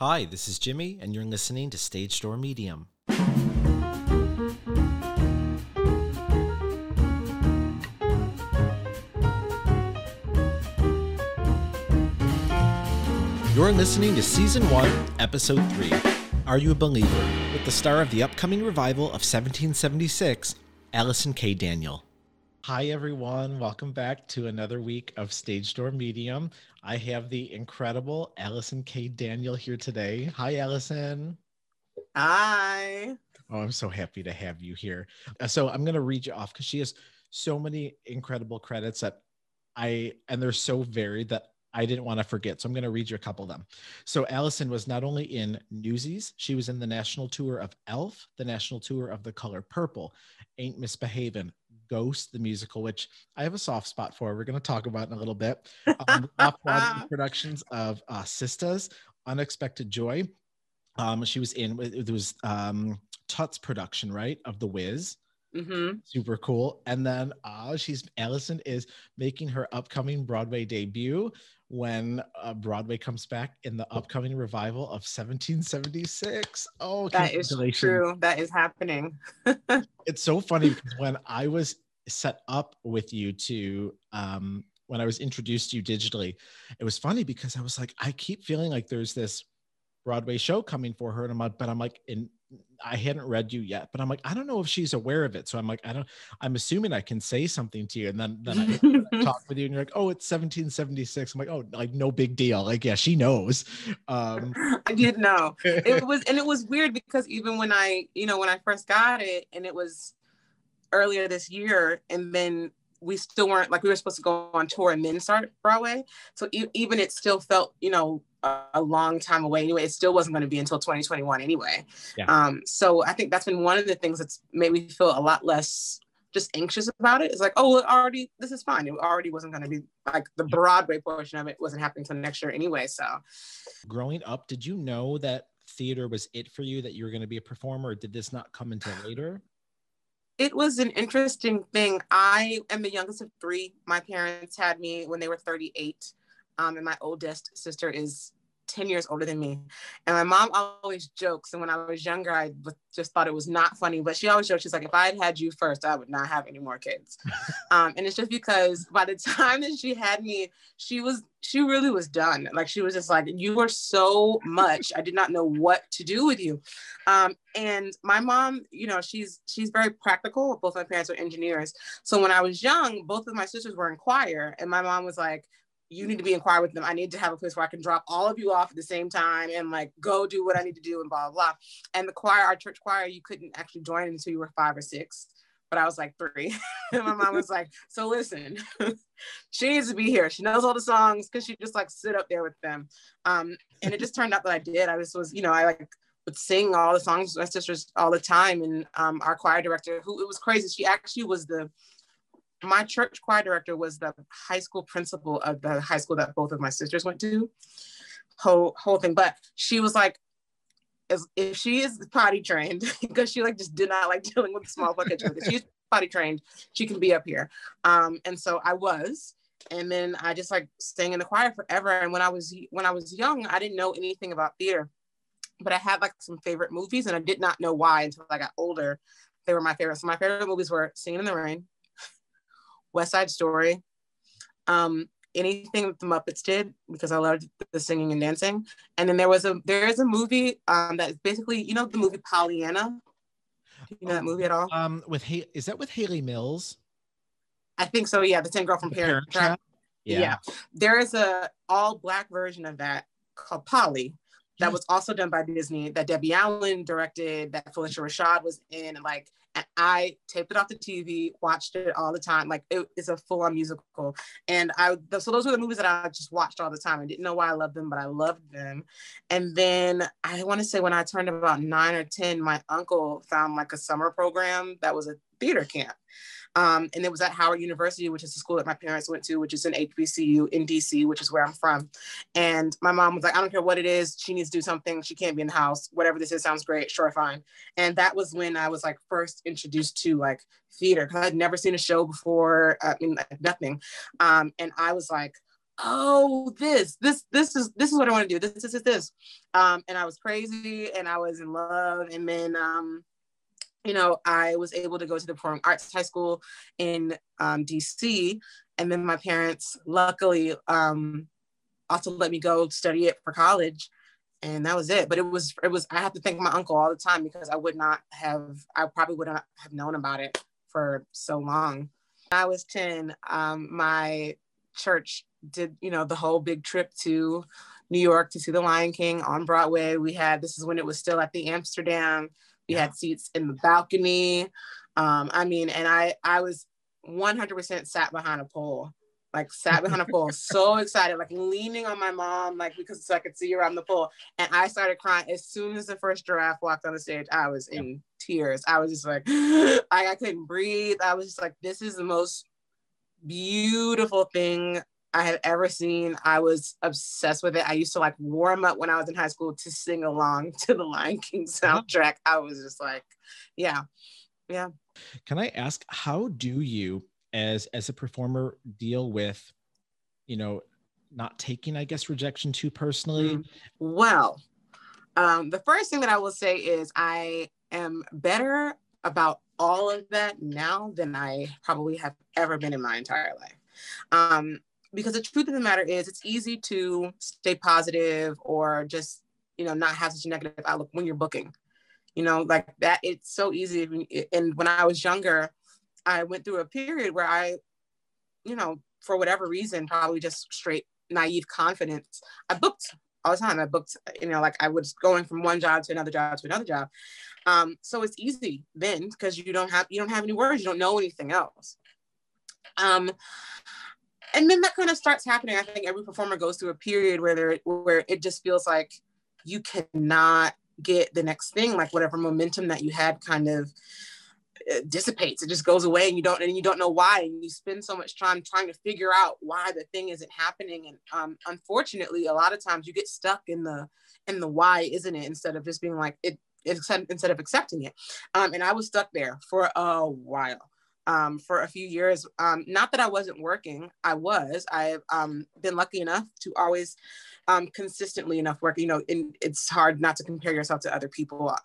Hi, this is Jimmy, and you're listening to Stage Door Medium. You're listening to Season 1, Episode 3, Are You a Believer? With the star of the upcoming revival of 1776, Allison K. Daniel. Hi, everyone. Welcome back to another week of Stage Door Medium. I have the incredible Allison K. Daniel here today. Hi, Allison. Hi. Oh, I'm so happy to have you here. So I'm going to read you off because she has so many incredible credits that and they're so varied that I didn't want to forget. So I'm going to read you a couple of them. So Allison was not only in Newsies, she was in the national tour of Elf, the national tour of The Color Purple, Ain't Misbehavin', Ghost, the musical, which I have a soft spot for. We're going to talk about in a little bit. Productions of Sistas, Unexpected Joy. She was in, it was Tut's production, right, of The Wiz. Mm-hmm. Super cool. And then Allison is making her upcoming Broadway debut when Broadway comes back in the upcoming revival of 1776. Oh, that is true. That is happening. It's so funny because when I was set up with you to when I was introduced to you digitally, it was funny because I was like, I keep feeling like there's this Broadway show coming for her, and I hadn't read you yet, but I'm like, I don't know if she's aware of it. So I'm like, I'm assuming I can say something to you. And then I talk with you and you're like, oh, it's 1776. I'm like, oh, like no big deal. Like, yeah, she knows. I did know. It was weird because even when I first got it, and it was earlier this year, and then we still weren't, like, we were supposed to go on tour and then start Broadway. So even it still felt, a long time away anyway. It still wasn't going to be until 2021 anyway. Yeah. So I think that's been one of the things that's made me feel a lot less just anxious about it. It's like, oh, this is fine. It already wasn't going to be, like, the Broadway portion of it wasn't happening until next year anyway, so. Growing up, did you know that theater was it for you, that you were going to be a performer, or did this not come until later? It was an interesting thing. I am the youngest of three. My parents had me when they were 38. And my oldest sister is 10 years older than me. And my mom always jokes. And when I was younger, I just thought it was not funny. But she always jokes. She's like, if I had had you first, I would not have any more kids. And it's just because by the time that she had me, she really was done. Like, she was just like, you are so much. I did not know what to do with you. And my mom, she's very practical. Both my parents are engineers. So when I was young, both of my sisters were in choir. And my mom was like, you need to be in choir with them. I need to have a place where I can drop all of you off at the same time and, like, go do what I need to do and blah, blah, blah. And the choir, our church choir, you couldn't actually join until you were 5 or 6, but I was like 3. And my mom was like, so listen, she needs to be here. She knows all the songs because she just, like, stood up there with them. And it just turned out that I did. I just was, I, like, would sing all the songs with my sisters all the time. And our choir director, who, it was crazy. She actually was my church choir director was the high school principal of the high school that both of my sisters went to, whole thing. But she was like, if she is potty trained, because she, like, just did not like dealing with small fucking children. She's potty trained, she can be up here. And so I was, and then I just, like, sang in the choir forever. And when I was young, I didn't know anything about theater, but I had, like, some favorite movies, and I did not know why until I got older. They were my favorites. So my favorite movies were Singing in the Rain, West Side Story, anything that the Muppets did, because I loved the singing and dancing. And then there is a movie that's basically, the movie Pollyanna. Do you know that movie at all? Is that with Haley Mills? I think so, yeah. The same girl from Parent Trap. Yeah. There is a all-Black version of that called Polly that was also done by Disney, that Debbie Allen directed, that Felicia Rashad was in, and I taped it off the TV, watched it all the time. Like, it is a full-on musical. And so those were the movies that I just watched all the time. I didn't know why I loved them, but I loved them. And then I want to say when I turned about 9 or 10, my uncle found, like, a summer program that was a theater camp. And it was at Howard University, which is the school that my parents went to, which is an HBCU in DC, which is where I'm from. And my mom was like, I don't care what it is. She needs to do something. She can't be in the house. Whatever this is sounds great. Sure, fine. And that was when I was, like, first introduced to, like, theater, because I'd never seen a show before, nothing. And I was like, oh, this is what I want to do. This. And I was crazy and I was in love. And then, you know, I was able to go to the Performing Arts High School in DC. And then my parents luckily also let me go study it for college. And that was it. But it was, I have to thank my uncle all the time because I probably would not have known about it for so long. When I was 10, my church did, you know, the whole big trip to New York to see the Lion King on Broadway. This is when it was still at the Amsterdam. We had seats in the balcony. And I was 100% sat behind a pole. So excited, leaning on my mom, because I could see her on the pole. And I started crying as soon as the first giraffe walked on the stage. I was in tears. I was just I couldn't breathe. I was just this is the most beautiful thing I had ever seen. I was obsessed with it. I used to warm up when I was in high school to sing along to the Lion King soundtrack. I was just yeah. Can I ask, how do you as a performer deal with, not taking, I guess, rejection too personally? Well, the first thing that I will say is I am better about all of that now than I probably have ever been in my entire life. Because the truth of the matter is it's easy to stay positive or just, not have such a negative outlook when you're booking, that. It's so easy. And when I was younger, I went through a period where I, for whatever reason, probably just straight naive confidence, I booked all the time. I booked, I was going from one job to another job to another job. So it's easy then because you don't have any words, you don't know anything else. And then that kind of starts happening. I think every performer goes through a period where it just feels like you cannot get the next thing, whatever momentum that you had kind of dissipates. It just goes away, and you don't know why, and you spend so much time trying to figure out why the thing isn't happening. And unfortunately, a lot of times you get stuck in the why isn't it, instead of just being instead of accepting it. And I was stuck there for a while. For a few years. Not that I wasn't working, I was. I've been lucky enough to always consistently enough work, and it's hard not to compare yourself to other people.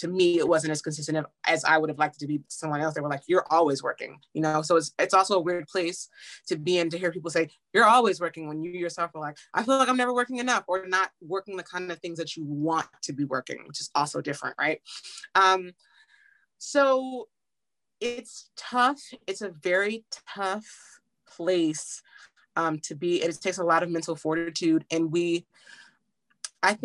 To me, it wasn't as consistent as I would have liked it to be to someone else. They were like, you're always working, So it's also a weird place to be in, to hear people say, you're always working, when you yourself are like, I feel like I'm never working enough, or not working the kind of things that you want to be working, which is also different, right? So it's tough. It's a very tough place to be. It takes a lot of mental fortitude. And I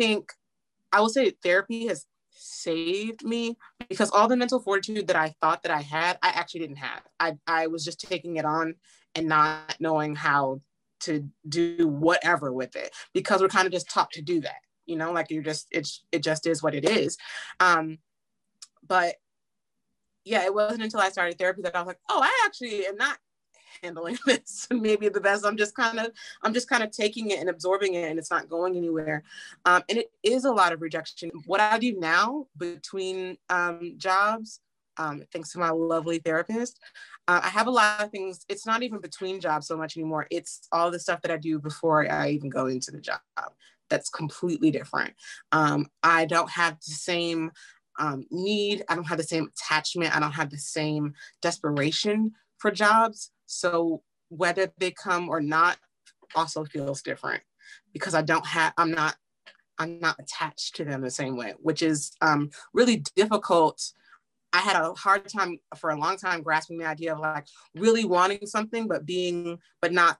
will say therapy has saved me, because all the mental fortitude that I thought that I had, I actually didn't have. I was just taking it on and not knowing how to do whatever with it, because we're kind of just taught to do that. It just is what it is. But yeah, it wasn't until I started therapy that I was like, oh, I actually am not handling this maybe the best. I'm just kind of taking it and absorbing it, and it's not going anywhere. And it is a lot of rejection. What I do now between jobs, thanks to my lovely therapist, I have a lot of things. It's not even between jobs so much anymore. It's all the stuff that I do before I even go into the job. That's completely different. I don't have the same need. I don't have the same attachment. I don't have the same desperation for jobs. So whether they come or not also feels different, because I'm not attached to them the same way, which is really difficult. I had a hard time for a long time grasping the idea of really wanting something, but being able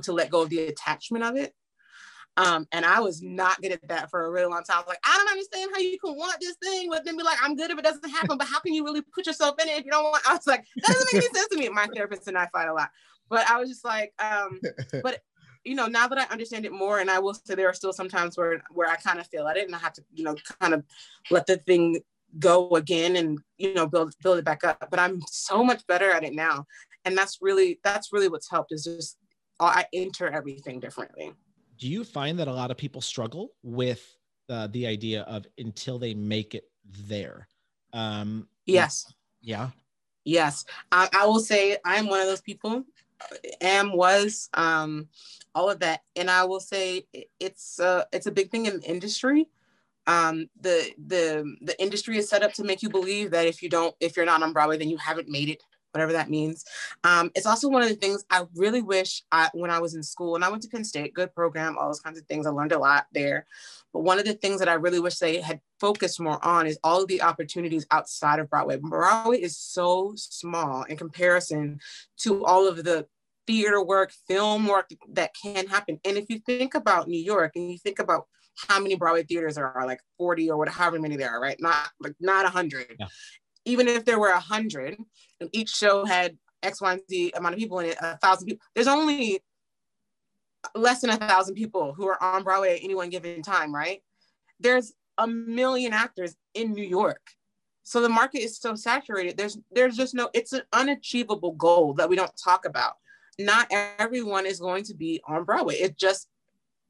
to let go of the attachment of it. And I was not good at that for a really long time. I was like, I don't understand how you can want this thing, but then be like, I'm good if it doesn't happen, but how can you really put yourself in it if you don't want? I was like, that doesn't make any sense to me. My therapist and I fight a lot, but I was just like, now that I understand it more, and I will say there are still some times where I kind of feel at it, and I have to, kind of let the thing go again and, build it back up. But I'm so much better at it now. And that's really what's helped, is just, I enter everything differently. Do you find that a lot of people struggle with the idea of until they make it there? Yes. Yeah. Yes. I will say I'm one of those people. was, all of that. And I will say it's a big thing in the industry. The industry is set up to make you believe that if you're not on Broadway, then you haven't made it, whatever that means. It's also one of the things I really wish when I was in school, and I went to Penn State, good program, all those kinds of things. I learned a lot there. But one of the things that I really wish they had focused more on is all of the opportunities outside of Broadway. Broadway is so small in comparison to all of the theater work, film work that can happen. And if you think about New York and you think about how many Broadway theaters there are, like 40 or whatever, however many there are, right? Not 100. Yeah. Even if there were 100 and each show had X, Y, and Z amount of people in it, 1,000 people, there's only less than 1,000 people who are on Broadway at any one given time, right? There's a million actors in New York. So the market is so saturated. There's just no, it's an unachievable goal that we don't talk about. Not everyone is going to be on Broadway. It just,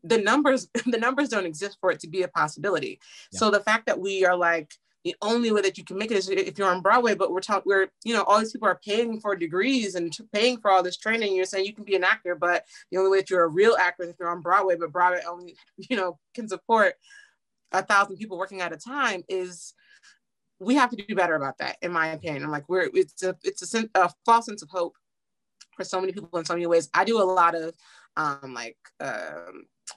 the numbers don't exist for it to be a possibility. Yeah. So the fact that we are like, the only way that you can make it is if you're on Broadway, but we're you know, all these people are paying for degrees and paying for all this training. You're saying you can be an actor, but the only way that you're a real actor is if you're on Broadway, but Broadway only, you know, can support 1,000 people working at a time. Is we have to do better about that, in my opinion. I'm like, it's a false sense of hope for so many people in so many ways. I do a lot of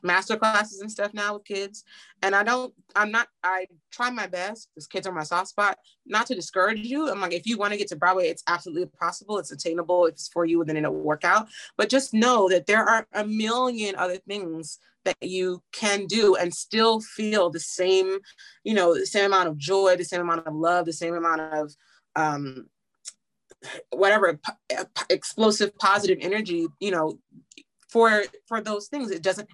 master classes and stuff now with kids, and I try my best, because kids are my soft spot, not to discourage you. I'm like, if you want to get to Broadway, it's absolutely possible, it's attainable, it's for you, and then it'll work out. But just know that there are a million other things that you can do and still feel the same, you know, the same amount of joy, the same amount of love, the same amount of whatever explosive positive energy, you know, for those things. It doesn't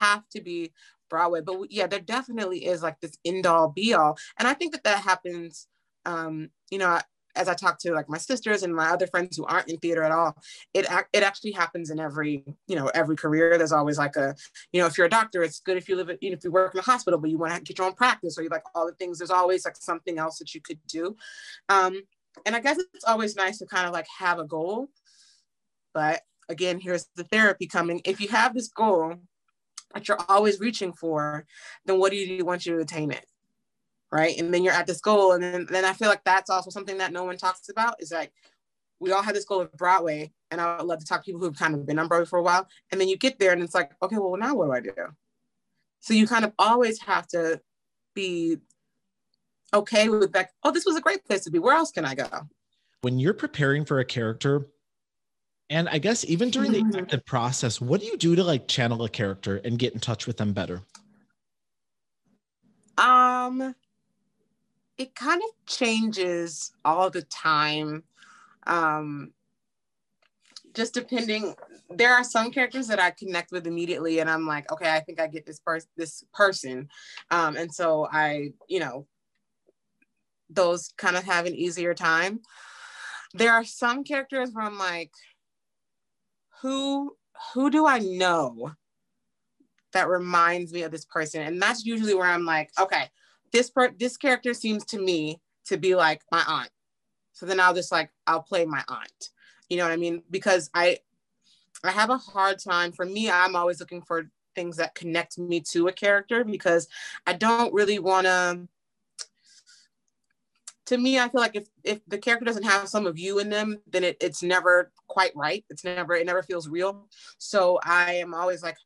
have to be Broadway, but yeah, there definitely is like this end all be all. And I think that happens, you know, as I talk to like my sisters and my other friends who aren't in theater at all, it actually happens in every career. There's always like a, you know, if you're a doctor, it's good if you if you work in a hospital, but you want to get your own practice, or you like all the things, there's always like something else that you could do. And I guess it's always nice to kind of like have a goal, but again, here's the therapy coming. If you have this goal that you're always reaching for, then what do you do once you attain it, right? And then you're at this goal, and then I feel like that's also something that no one talks about, is like, we all have this goal of Broadway, and I would love to talk to people who've kind of been on Broadway for a while, and then you get there, and it's like, okay, well, now what do I do? So you kind of always have to be okay with like, oh, this was a great place to be. Where else can I go? When you're preparing for a character, and I guess even during the active process, what do you do to like channel a character and get in touch with them better? It kind of changes all the time. Just depending, there are some characters that I connect with immediately, and I'm like, okay, I think I get this person. And so I, you know, those kind of have an easier time. There are some characters where I'm like, who do I know that reminds me of this person? And that's usually where I'm like, okay, this character seems to me to be like my aunt. So then I'll play my aunt. You know what I mean? Because I have a hard time. For me, I'm always looking for things that connect me to a character, because I don't really want to. To me, I feel like if the character doesn't have some of you in them, then it's never quite right. It never feels real. So I am always like,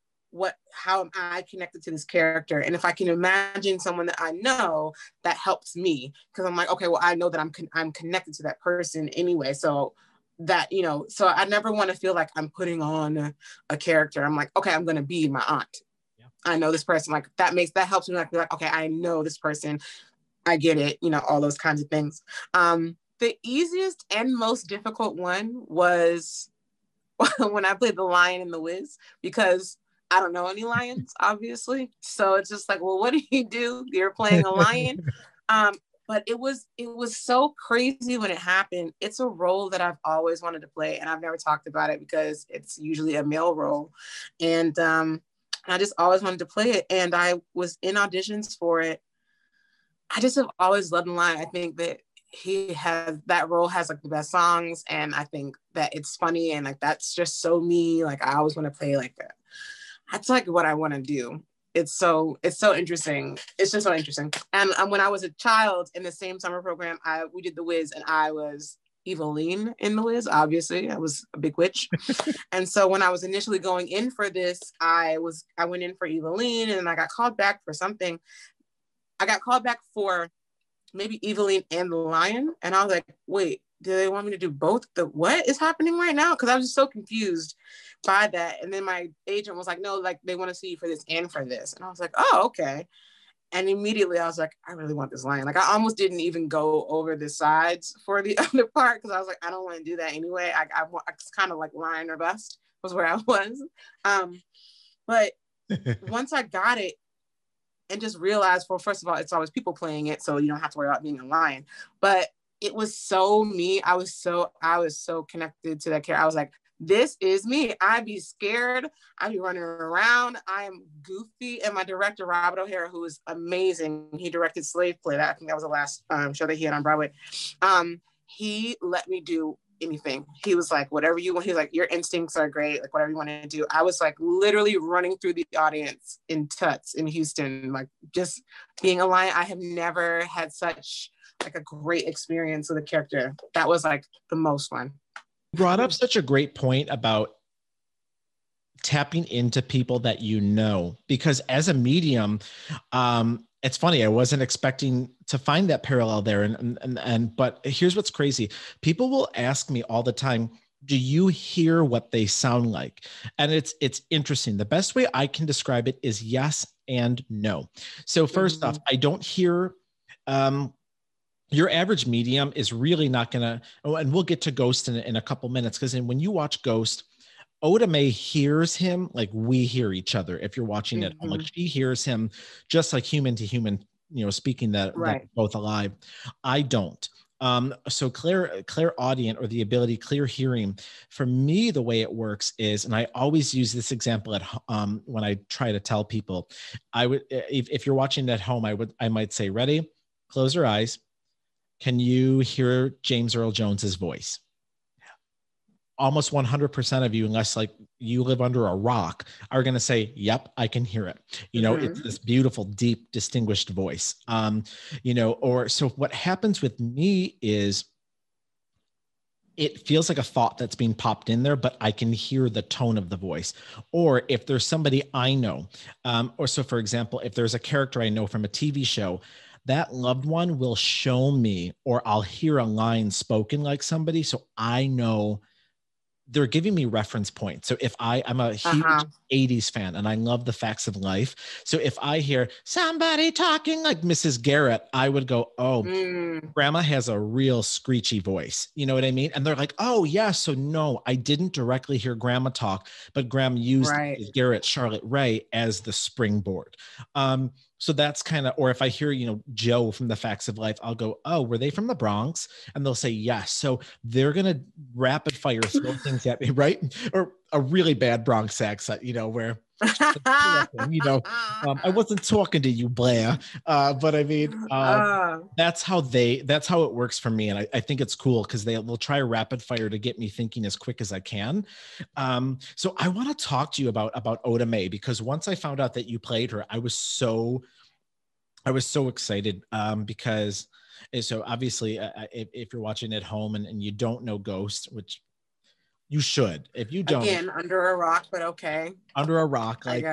how am I connected to this character? And if I can imagine someone that I know, that helps me, because I'm like, okay, well, I know that I'm connected to that person anyway. So that, you know, so I never want to feel like I'm putting on a character. I'm like, okay, I'm going to be my aunt. Yeah. I know this person. Like that helps me. Like, be like, okay, I know this person. I get it, you know, all those kinds of things. The easiest and most difficult one was when I played the lion in The Wiz, because I don't know any lions, obviously. So it's just like, well, what do you do? You're playing a lion. But it was so crazy when it happened. It's a role that I've always wanted to play, and I've never talked about it because it's usually a male role. And I just always wanted to play it. And I was in auditions for it. I just have always loved the lion. I think that he has, that role has like the best songs, and I think that it's funny, and like that's just so me. Like I always want to play like that. That's like what I want to do. It's so interesting. It's just so interesting. And when I was a child in the same summer program, we did The Wiz, and I was Eveline in The Wiz, obviously. I was a big witch. And so when I was initially going in for this, I went in for Eveline, and I got called back for something. I got called back for maybe Eveline and the Lion. And I was like, wait, do they want me to do both? What is happening right now? Because I was just so confused by that. And then my agent was like, no, like they want to see you for this and for this. And I was like, oh, okay. And immediately I was like, I really want this Lion. Like I almost didn't even go over the sides for the other part, because I was like, I don't want to do that anyway. I kind of like Lion or bust was where I was. But once I got it, and just realized, well, first of all, it's always people playing it, so you don't have to worry about being a lion. But it was so me. I was so connected to that character. I was like, this is me. I'd be scared. I'd be running around. I am goofy. And my director, Robert O'Hara, who is amazing, he directed Slave Play. I think that was the last show that he had on Broadway. He let me do anything. He was like, whatever you want. He was like, your instincts are great, like whatever you want to do. I was like literally running through the audience in Tuts in Houston, like just being a lion. I have never had such like a great experience with a character. That was like the most fun. You brought up such a great point about tapping into people that you know, because as a medium, it's funny, I wasn't expecting to find that parallel there. But here's what's crazy. People will ask me all the time, do you hear what they sound like? And it's interesting. The best way I can describe it is yes and no. So first off, I don't hear, your average medium is really not gonna, and we'll get to Ghost in a couple minutes, because when you watch Ghost, Oda Mae hears him like we hear each other. If you're watching it, I'm like, she hears him just like human to human, you know, speaking that, right, that both alive. I don't. So clairaudient, or the ability, clear hearing, for me, the way it works is, and I always use this example at when I try to tell people, I would, if you're watching at home, I might say, ready, close your eyes. Can you hear James Earl Jones's voice? Almost 100% of you, unless like you live under a rock, are going to say, yep, I can hear it. You know, it's this beautiful, deep, distinguished voice, you know, or so what happens with me is it feels like a thought that's being popped in there, but I can hear the tone of the voice. Or if there's somebody I know, or so for example, if there's a character I know from a TV show, that loved one will show me, or I'll hear a line spoken like somebody. So I know they're giving me reference points. So if I'm a huge 80s fan, and I love the Facts of Life. So if I hear somebody talking like Mrs. Garrett, I would go, oh, grandma has a real screechy voice. You know what I mean? And they're like, oh yeah. So no, I didn't directly hear grandma talk, but grandma used Mrs. Garrett, Charlotte Ray as the springboard. So that's kind of, or if I hear, you know, Joe from the Facts of Life, I'll go, oh, were they from the Bronx? And they'll say, yes. So they're going to rapid fire throw things at me, right? Or a really bad Bronx accent, you know, where, you know, I wasn't talking to you, Blair. But I mean, that's how it works for me. And I think it's cool because they'll try rapid fire to get me thinking as quick as I can. So I want to talk to you about Oda Mae, because once I found out that you played her, I was so excited, because so obviously if you're watching at home and you don't know Ghost, which you should. If you don't, again, under a rock, but okay. Under a rock, like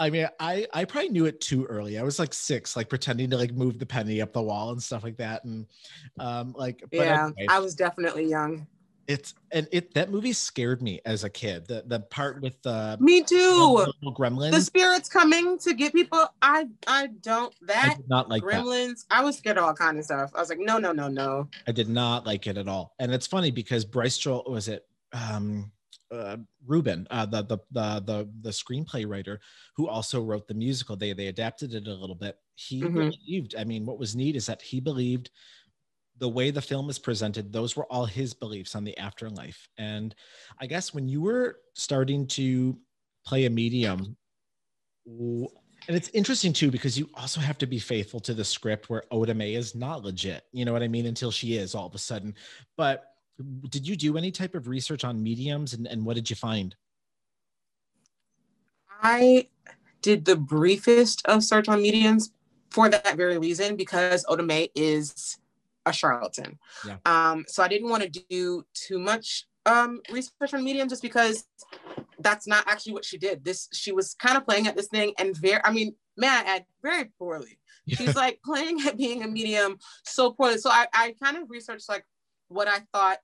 I mean, I probably knew it too early. I was like 6, like pretending to like move the penny up the wall and stuff like that, and But yeah, anyway, I was definitely young. That movie scared me as a kid. The part with the me too. The gremlins, the spirits coming to get people. I did not like gremlins. I was scared of all kinds of stuff. I was like, no. I did not like it at all. And it's funny because Bryce Joel was it. Reuben, the screenplay writer who also wrote the musical, they adapted it a little bit. He believed, I mean, what was neat is that he believed the way the film is presented, those were all his beliefs on the afterlife. And I guess when you were starting to play a medium, And it's interesting too, because you also have to be faithful to the script where Oda Mae is not legit. You know what I mean? Until she is all of a sudden. But did you do any type of research on mediums, and what did you find? I did the briefest of search on mediums for that very reason, because Oda Mae is a charlatan. Yeah. So I didn't want to do too much research on mediums, just because that's not actually what she did. She was kind of playing at this thing, and very poorly. Yeah. She's like playing at being a medium so poorly. So I kind of researched like what I thought,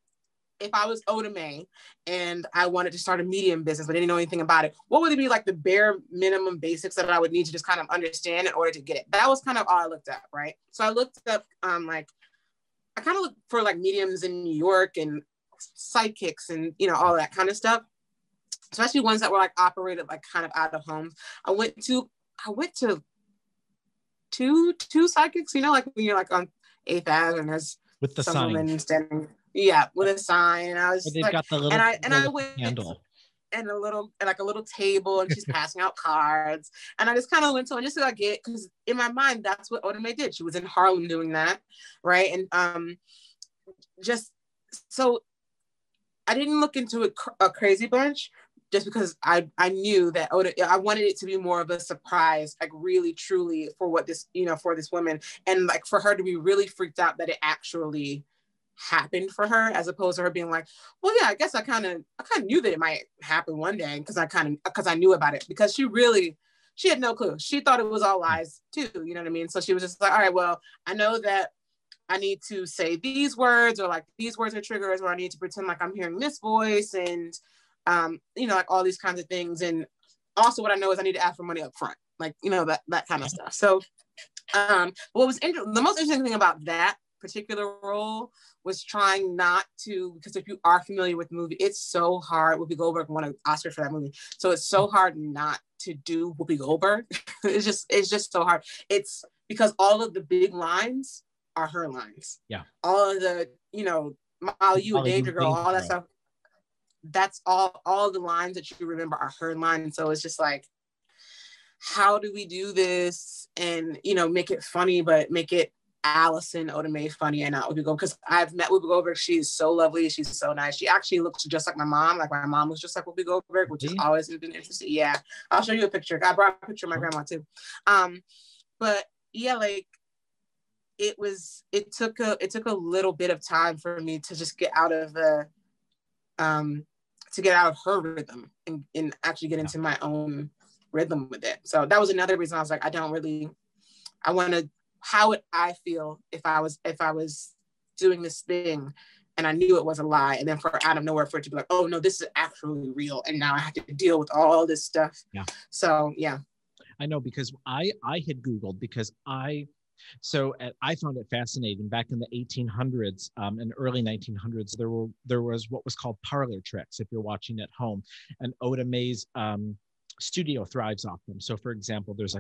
if I was Oda Mae and I wanted to start a medium business, but I didn't know anything about it, what would it be like the bare minimum basics that I would need to just kind of understand in order to get it? That was kind of all I looked up, right? So I looked up I kind of looked for like mediums in New York and psychics and, all that kind of stuff, especially ones that were like operated like kind of out of homes. I went to two psychics, when you're like on 8th Ave and there's with the sign standing, yeah, with a sign. And I was just like, and I went handle and a little table, and she's passing out cards. And I just kind of went to it just to get, because in my mind, that's what Oda Mae did. She was in Harlem doing that, right? And so I didn't look into a crazy bunch, just because I knew that I wanted it to be more of a surprise, like really truly for what this, for this woman, and like for her to be really freaked out that it actually happened for her, as opposed to her being like, well, yeah, I guess I kind of knew that it might happen one day, because I knew about it, because she had no clue. She thought it was all lies too, you know what I mean? So she was just like, all right, well, I know that I need to say these words, or like these words are triggers, or I need to pretend like I'm hearing this voice, and like all these kinds of things. And also what I know is I need to ask for money up front, like, that kind of stuff. So what was the most interesting thing about that particular role was trying not to, because if you are familiar with the movie, it's so hard. Whoopi Goldberg won an Oscar for that movie. So it's so hard not to do Whoopi Goldberg. it's just so hard. It's because all of the big lines are her lines. Yeah. All of the, Molly, you a danger girl, all that stuff. That's all the lines that you remember are her lines. So it's just like, how do we do this? And, make it funny, but make it Allison Oda Mae funny and not Whoopi Goldberg, because I've met Whoopi Goldberg. She's so lovely. She's so nice. She actually looks just like my mom. Like my mom was just like Whoopi Goldberg, which has always been interesting. Yeah. I'll show you a picture. I brought a picture of my grandma too. But yeah, like, it took a little bit of time for me to just get out of her rhythm and actually get into my own rhythm with it. So that was another reason I was like, I want to, how would I feel if I was doing this thing and I knew it was a lie, and then for out of nowhere for it to be like, oh no, this is actually real, and now I have to deal with all this stuff. Yeah. So yeah. I know, because I had Googled, because I found it fascinating. Back in the 1800s and early 1900s, there was what was called parlor tricks, if you're watching at home, and Oda Mae's studio thrives off them. So, for example, there's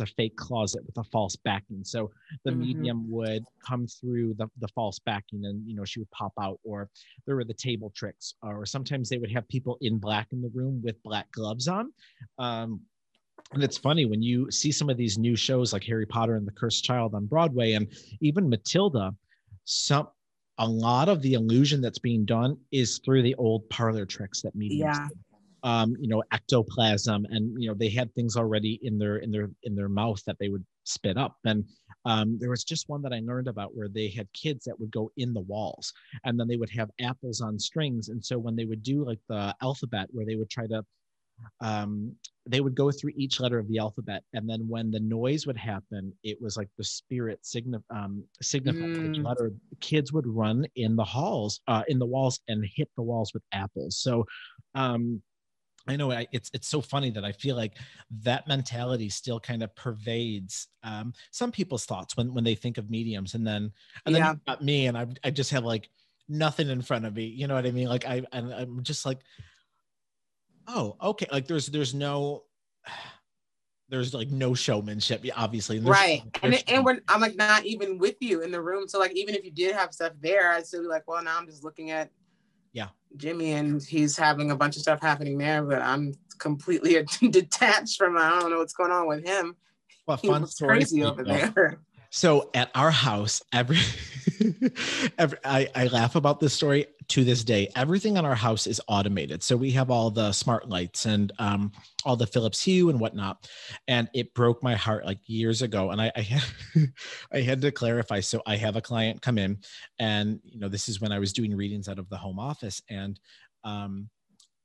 a fake closet with a false backing. So the medium would come through the false backing, and she would pop out. Or there were the table tricks, or sometimes they would have people in black in the room with black gloves on. And it's funny when you see some of these new shows like Harry Potter and the Cursed Child on Broadway, and even Matilda, a lot of the illusion that's being done is through the old parlor tricks that mediums do. Ectoplasm, and they had things already in their mouth that they would spit up. And there was just one that I learned about where they had kids that would go in the walls, and then they would have apples on strings. And so when they would do like the alphabet, where they would try to they would go through each letter of the alphabet, and then when the noise would happen, it was like the spirit signifying each letter. Kids would run in the walls, and hit the walls with apples. So I know it's so funny that I feel like that mentality still kind of pervades some people's thoughts when they think of mediums. And then you've got me, and I just have like nothing in front of me. You know what I mean? Like I'm just like, oh, okay. Like there's no showmanship, obviously. Right. And I'm like not even with you in the room. So like, even if you did have stuff there, I'd still be like, well, now I'm just looking at Yeah. Jimmy, and he's having a bunch of stuff happening there, but I'm completely detached from, I don't know what's going on with him. Well, he fun story crazy over there. So at our house, I laugh about this story to this day. Everything on our house is automated. So we have all the smart lights and all the Philips Hue and whatnot. And it broke my heart like years ago. And I had to clarify. So I have a client come in, and you know, this is when I was doing readings out of the home office, and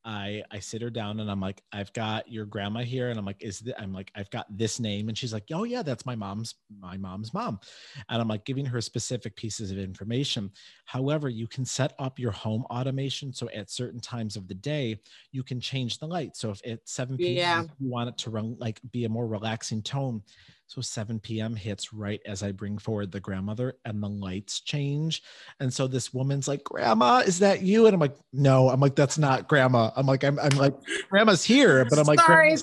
I sit her down and I'm like, I've got your grandma here. And I'm like, I've got this name. And she's like, oh yeah, that's my mom's mom. And I'm like giving her specific pieces of information. However, you can set up your home automation. So at certain times of the day, you can change the light. So if it's 7 p.m., yeah, you want it to run, like be a more relaxing tone. So 7 p.m. hits right as I bring forward the grandmother, and the lights change. And so this woman's like, Grandma, is that you? And I'm like, no, I'm like, that's not Grandma. I'm like, I'm like, Grandma's here, but I'm like, sorry.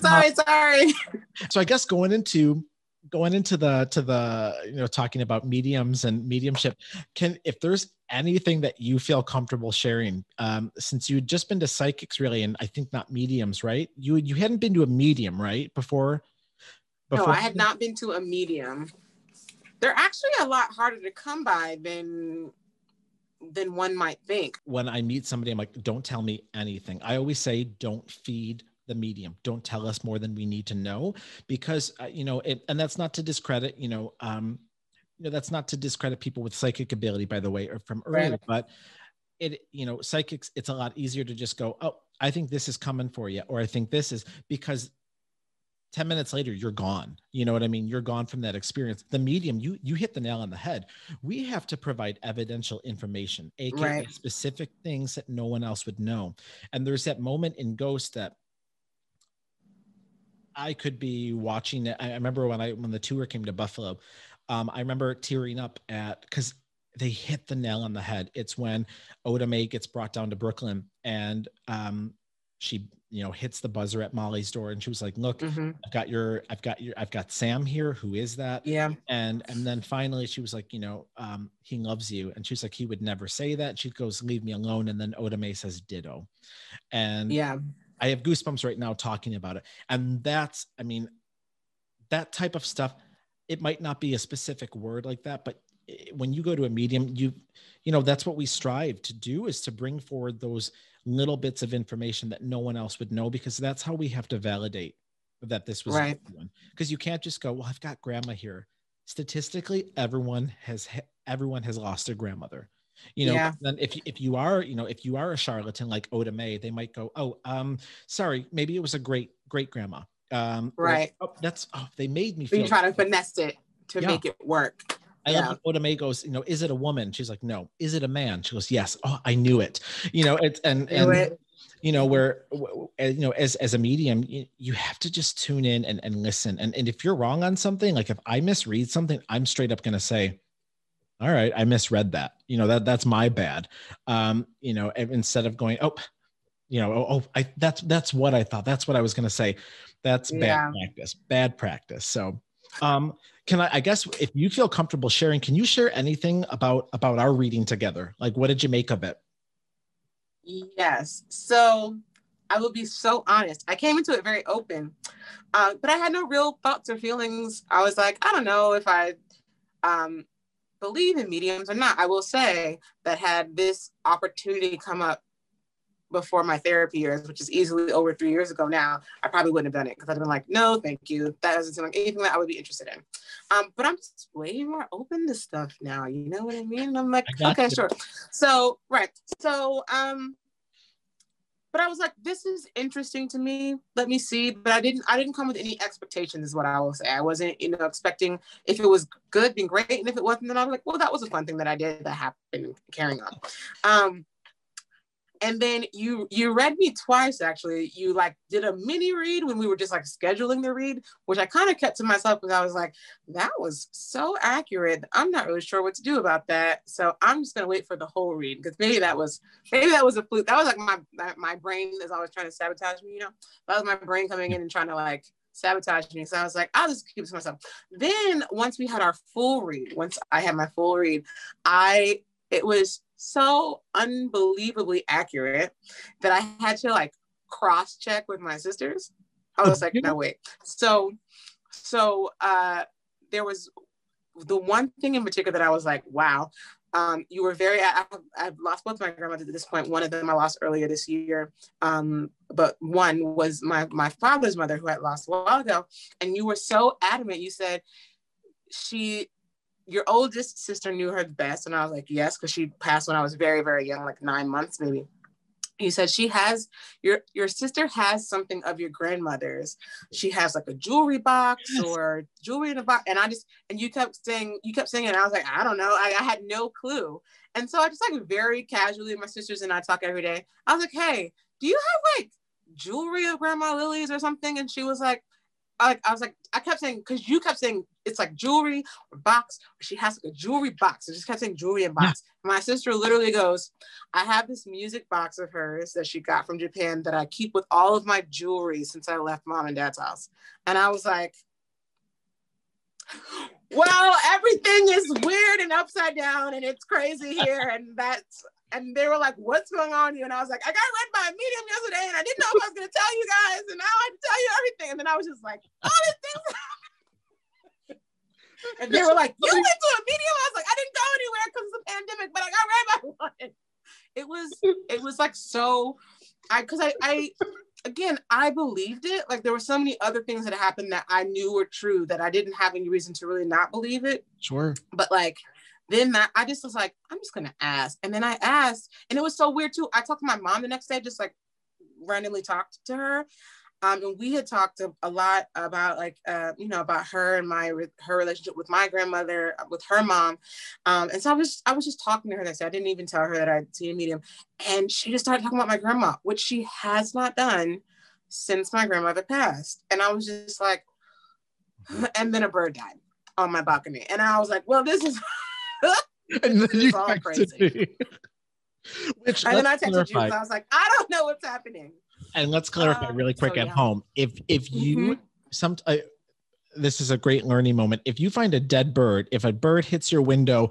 So I guess going into the, you know, talking about mediums and mediumship, if there's anything that you feel comfortable sharing, since you'd just been to psychics really, and I think not mediums, right? You hadn't been to a medium, right? Before? No, I had not been to a medium. They're actually a lot harder to come by than one might think. When I meet somebody, I'm like, don't tell me anything. I always say, don't feed the medium. Don't tell us more than we need to know, because, you know, and that's not to discredit, you know, that's not to discredit people with psychic ability, by the way, or from earlier, right, but it, you know, psychics, it's a lot easier to just go, oh, I think this is coming for you, or I think this is, because 10 minutes later, you're gone. You know what I mean? You're gone from that experience. The medium, you hit the nail on the head. We have to provide evidential information, aka right, specific things that no one else would know. And there's that moment in Ghost that I could be watching it. I remember when the tour came to Buffalo, I remember tearing up because they hit the nail on the head. It's when Oda Mae gets brought down to Brooklyn, and she, you know, hits the buzzer at Molly's door, and she was like, look, mm-hmm, I've got Sam here. Who is that? Yeah. And then finally she was like, you know, he loves you. And she's like, he would never say that. She goes, leave me alone. And then Oda Mae says, ditto. And yeah, I have goosebumps right now talking about it. And that's, I mean, that type of stuff, it might not be a specific word like that, but when you go to a medium, you know, that's what we strive to do, is to bring forward those little bits of information that no one else would know, because that's how we have to validate that this was right. Because you can't just go, well, I've got grandma here. Statistically, everyone has lost their grandmother. You know, yeah. Then if you are a charlatan like Oda Mae, they might go, oh, sorry, maybe it was a great grandma. Right. Like, oh, they made me feel. You try to finesse it to make it work. I love Oda Mae goes, you know, is it a woman? She's like, no. Is it a man? She goes, yes. Oh, I knew it. You know, it's, and you know, where, you know, as a medium, you have to just tune in and listen. And if you're wrong on something, like if I misread something, I'm straight up going to say, all right, I misread that. You know, that's my bad. You know, instead of going, oh, you know, that's what I thought. That's what I was going to say. That's bad practice. So, I guess if you feel comfortable sharing, can you share anything about our reading together? Like, what did you make of it? Yes. So I will be so honest. I came into it very open, but I had no real thoughts or feelings. I was like, I don't know if I believe in mediums or not. I will say that had this opportunity come up before my therapy years, which is easily over 3 years ago now, I probably wouldn't have done it, because I'd been like, no, thank you. That doesn't seem like anything that I would be interested in. But I'm just way more open to stuff now. You know what I mean? I'm like, okay, sure. So, right. So, but I was like, this is interesting to me. Let me see. But I didn't come with any expectations, is what I will say. I wasn't, you know, expecting if it was good, then great. And if it wasn't, then I was like, well, that was a fun thing that I did that happened, carrying on. And then you read me twice, actually. You like did a mini read when we were just like scheduling the read, which I kind of kept to myself, because I was like, that was so accurate. I'm not really sure what to do about that. So I'm just gonna wait for the whole read, because maybe that was a fluke. That was like my brain is always trying to sabotage me, you know? That was my brain coming in and trying to like sabotage me. So I was like, I'll just keep it to myself. Then once I had my full read, it was so unbelievably accurate that I had to like cross-check with my sisters. I was like, no way. So there was the one thing in particular that I was like, wow. You were very, I've lost both my grandmothers at this point. One of them I lost earlier this year, but one was my father's mother who had lost a while ago. And you were so adamant. You said, your oldest sister knew her best. And I was like, yes, because she passed when I was very, very young, like 9 months maybe. He said, she has, your sister has something of your grandmother's. She has like a jewelry box or jewelry in a box. And you kept saying, and I was like, I don't know. I had no clue. And so I just like very casually, my sisters and I talk every day. I was like, hey, do you have like jewelry of Grandma Lily's or something? And she was like, I kept saying, because you kept saying it's like jewelry or box. Or she has like a jewelry box. I just kept saying jewelry and box. Yeah. My sister literally goes, I have this music box of hers that she got from Japan that I keep with all of my jewelry since I left Mom and Dad's house. And I was like, well, everything is weird and upside down and it's crazy here. And they were like, what's going on here? And I was like, I got read by a medium yesterday and I didn't know if I was going to tell you guys. And now I can tell you everything. And then I was just like, all these things. And they were like, you went to a medium? I was like, I didn't go anywhere because of the pandemic, but I got read by one. It was like, so, I believed it. Like there were so many other things that happened that I knew were true that I didn't have any reason to really not believe it. Sure. But like, then I just was like, I'm just gonna ask. And then I asked, and it was so weird too. I talked to my mom the next day, just like randomly talked to her. And we had talked a lot about like, about her and her relationship with my grandmother, with her mom. And so I was just talking to her that day. I didn't even tell her that I'd seen a medium. And she just started talking about my grandma, which she has not done since my grandmother passed. And I was just like, and then a bird died on my balcony. And I was like, well, this is, and then you all crazy. Which, and then I texted you, and I was like, I don't know what's happening. And let's clarify really quick at home. If you this is a great learning moment. If you find a dead bird, if a bird hits your window,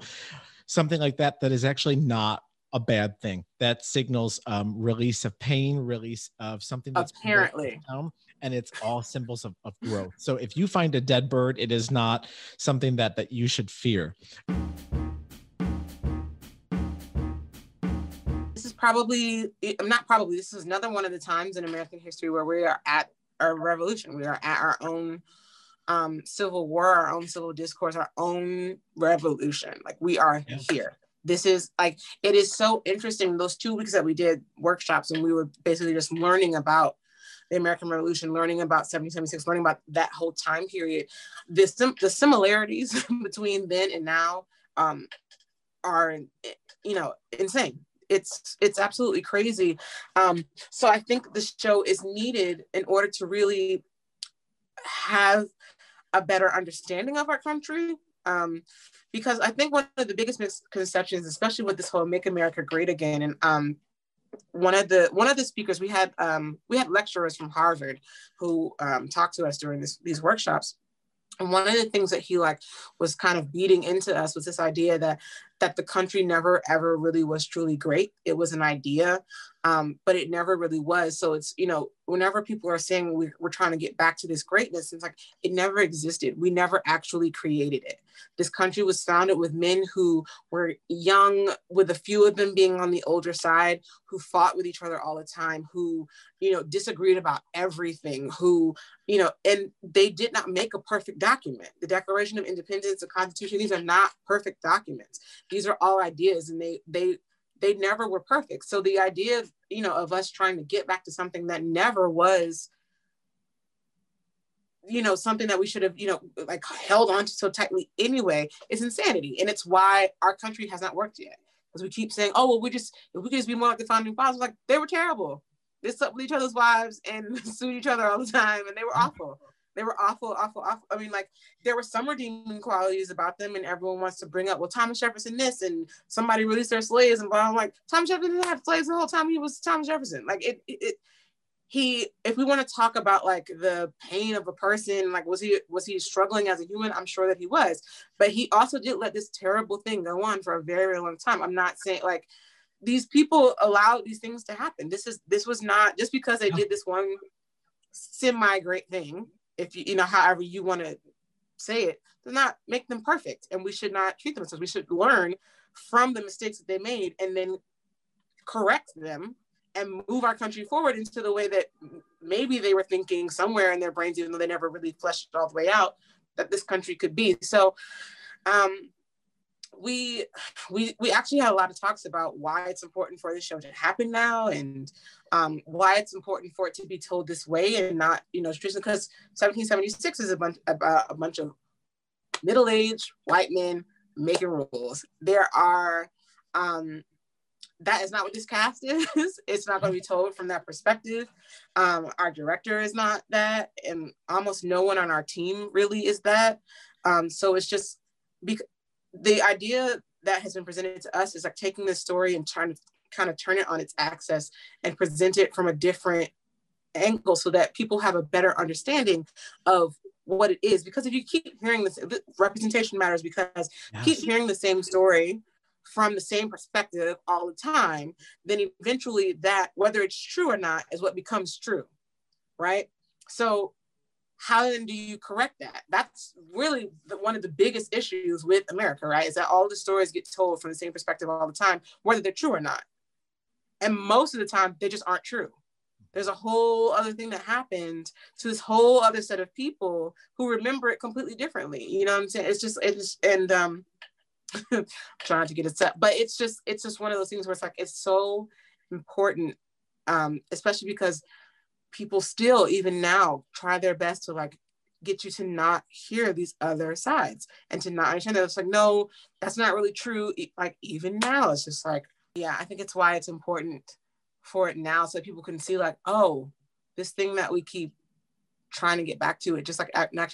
something like that, that is actually not a bad thing. That signals release of pain, release of something that's apparently down, and it's all symbols of growth. So if you find a dead bird, it is not something that you should fear. This is another one of the times in American history where we are at a revolution. We are at our own civil war, our own civil discourse, our own revolution. Like we are here. This is like, it is so interesting. Those 2 weeks that we did workshops and we were basically just learning about the American Revolution, learning about 1776, learning about that whole time period. The similarities between then and now are, insane. It's absolutely crazy. So I think this show is needed in order to really have a better understanding of our country. Because I think one of the biggest misconceptions, especially with this whole Make America Great Again, and one of the speakers, we had lecturers from Harvard who talked to us during these workshops. And one of the things that he like was kind of beating into us was this idea that the country never ever really was truly great. It was an idea, but it never really was. So it's, whenever people are saying we're trying to get back to this greatness, it's like, it never existed. We never actually created it. This country was founded with men who were young, with a few of them being on the older side, who fought with each other all the time, who, disagreed about everything, who, and they did not make a perfect document. The Declaration of Independence, the Constitution, these are not perfect documents. These are all ideas, and they never were perfect. So the idea of, of us trying to get back to something that never was, something that we should have, like held on to so tightly anyway, is insanity. And it's why our country has not worked yet. Because we keep saying, oh, well, if we could just be more like the founding fathers, like they were terrible. They slept with each other's wives and sued each other all the time. And they were awful. They were awful, awful, awful. I mean, like there were some redeeming qualities about them, and everyone wants to bring up, well, Thomas Jefferson this, and somebody released their slaves, and blah. I'm like, Thomas Jefferson didn't have slaves the whole time he was Thomas Jefferson. Like if we want to talk about like the pain of a person, like was he struggling as a human? I'm sure that he was, but he also did let this terrible thing go on for a very, very long time. I'm not saying like these people allowed these things to happen. This was not just because they did this one semi-great thing, if you know, however you want to say it, does not make them perfect. And we should not treat them as such. We should learn from the mistakes that they made and then correct them and move our country forward into the way that maybe they were thinking somewhere in their brains, even though they never really fleshed it all the way out, that this country could be. So we actually had a lot of talks about why it's important for this show to happen now, and why it's important for it to be told this way and not, you know, because 1776 is about a bunch of middle-aged white men making rules. There are, that is not what this cast is. It's not going to be told from that perspective. Our director is not that, and almost no one on our team really is that. So it's just, the idea that has been presented to us is like taking this story and trying to kind of turn it on its axis and present it from a different angle so that people have a better understanding of what it is. Because if you keep hearing this, representation matters, because you keep hearing the same story from the same perspective all the time, then eventually that, whether it's true or not, is what becomes true, right? So how then do you correct that? That's really one of the biggest issues with America, right? Is that all the stories get told from the same perspective all the time, whether they're true or not. And most of the time, they just aren't true. There's a whole other thing that happened to this whole other set of people who remember it completely differently. You know what I'm saying? It's just trying to get it set, but it's just one of those things where it's like, it's so important, especially because people still even now try their best to like get you to not hear these other sides and to not understand that. It's like, no, that's not really true. Like even now, it's just like, yeah, I think it's why it's important for it now, so that people can see like, oh, this thing that we keep trying to get back to, it just like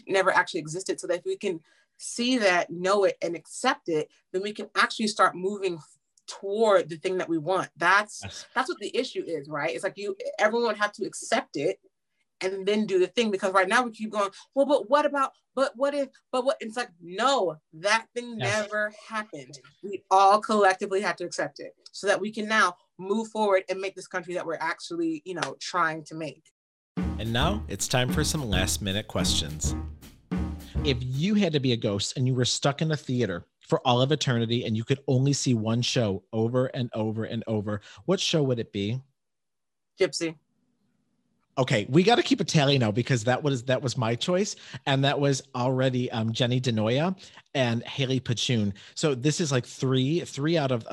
never actually existed. So that if we can see that, know it, and accept it, then we can actually start moving toward the thing that we want. That's what the issue is, right? It's like everyone would have to accept it and then do the thing, because right now we keep going, well, but what about, but what if, but what? It's like, no, that thing never happened. We all collectively have to accept it so that we can now move forward and make this country that we're actually, you know, trying to make. And now it's time for some last minute questions. If you had to be a ghost and you were stuck in a theater for all of eternity and you could only see one show over and over and over, what show would it be? Gypsy. Okay, we got to keep a tally now, because that was my choice, and that was already Jenny DeNoia and Haley Pachoon. So this is like three out of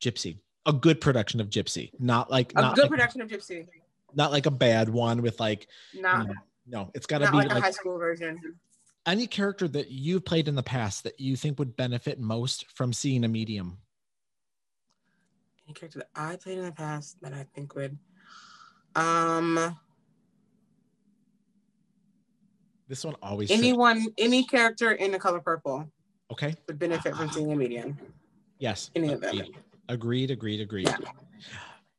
Gypsy, a good production of Gypsy, not like a bad one with like. No, it's got to be like a high school version. Any character that you've played in the past that you think would benefit most from seeing a medium? Any character that I played in the past that I think would... This one always... Any character in The Color Purple would benefit from seeing a medium. Yes. Any of them. Agreed. Yeah.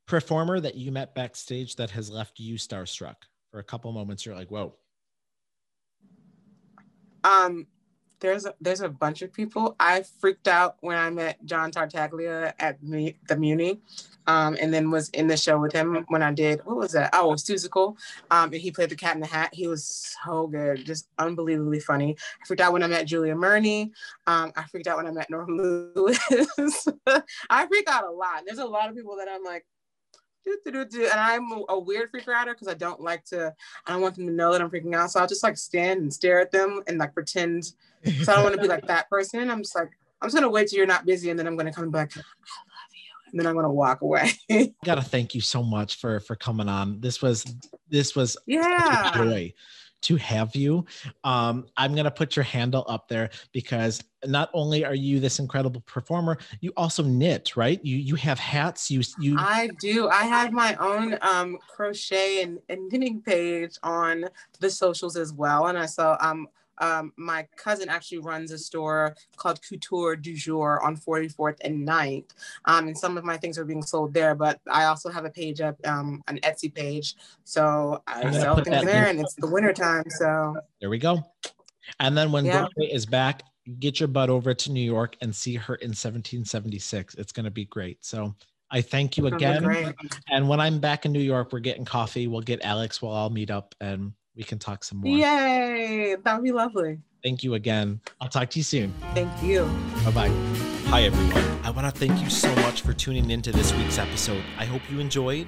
Performer that you met backstage that has left you starstruck for a couple moments, you're like, whoa. There's a bunch of people. I freaked out when I met John Tartaglia at the Muni, and then was in the show with him when I did, what was that? Oh, Seussical. And he played the Cat in the Hat. He was so good, just unbelievably funny. I freaked out when I met Julia Murney. I freaked out when I met Norm Lewis. I freak out a lot. There's a lot of people that I'm like, and I'm a weird freak outer, because I don't want them to know that I'm freaking out, so I'll just like stand and stare at them and like pretend, so I don't want to be like that person. I'm just like, I'm just gonna wait till you're not busy, and then I'm gonna come back, I love you, and then I'm gonna walk away. I gotta thank you so much for coming on. This was such a joy to have you. I'm gonna put your handle up there, because not only are you this incredible performer, you also knit, right? You have hats. I do. I have my own crochet and knitting page on the socials as well. And I saw my cousin actually runs a store called Couture Du Jour on 44th and 9th. And some of my things are being sold there, but I also have a page up, an Etsy page. So I sell things there, and it's the winter time. So there we go. And then when Broadway is back, get your butt over to New York and see her in 1776. It's going to be great. So I thank you again. And when I'm back in New York, we're getting coffee. We'll get Alex. We'll all meet up and we can talk some more. Yay. That'd be lovely. Thank you again. I'll talk to you soon. Thank you. Bye-bye. Hi, everyone. I want to thank you so much for tuning into this week's episode. I hope you enjoyed.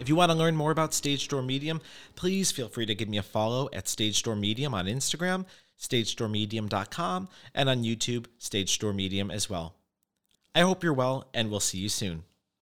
If you want to learn more about Stage Door Medium, please feel free to give me a follow at Stage Door Medium on Instagram, stagedoormedium.com, and on YouTube, Stage Door Medium as well. I hope you're well, and we'll see you soon.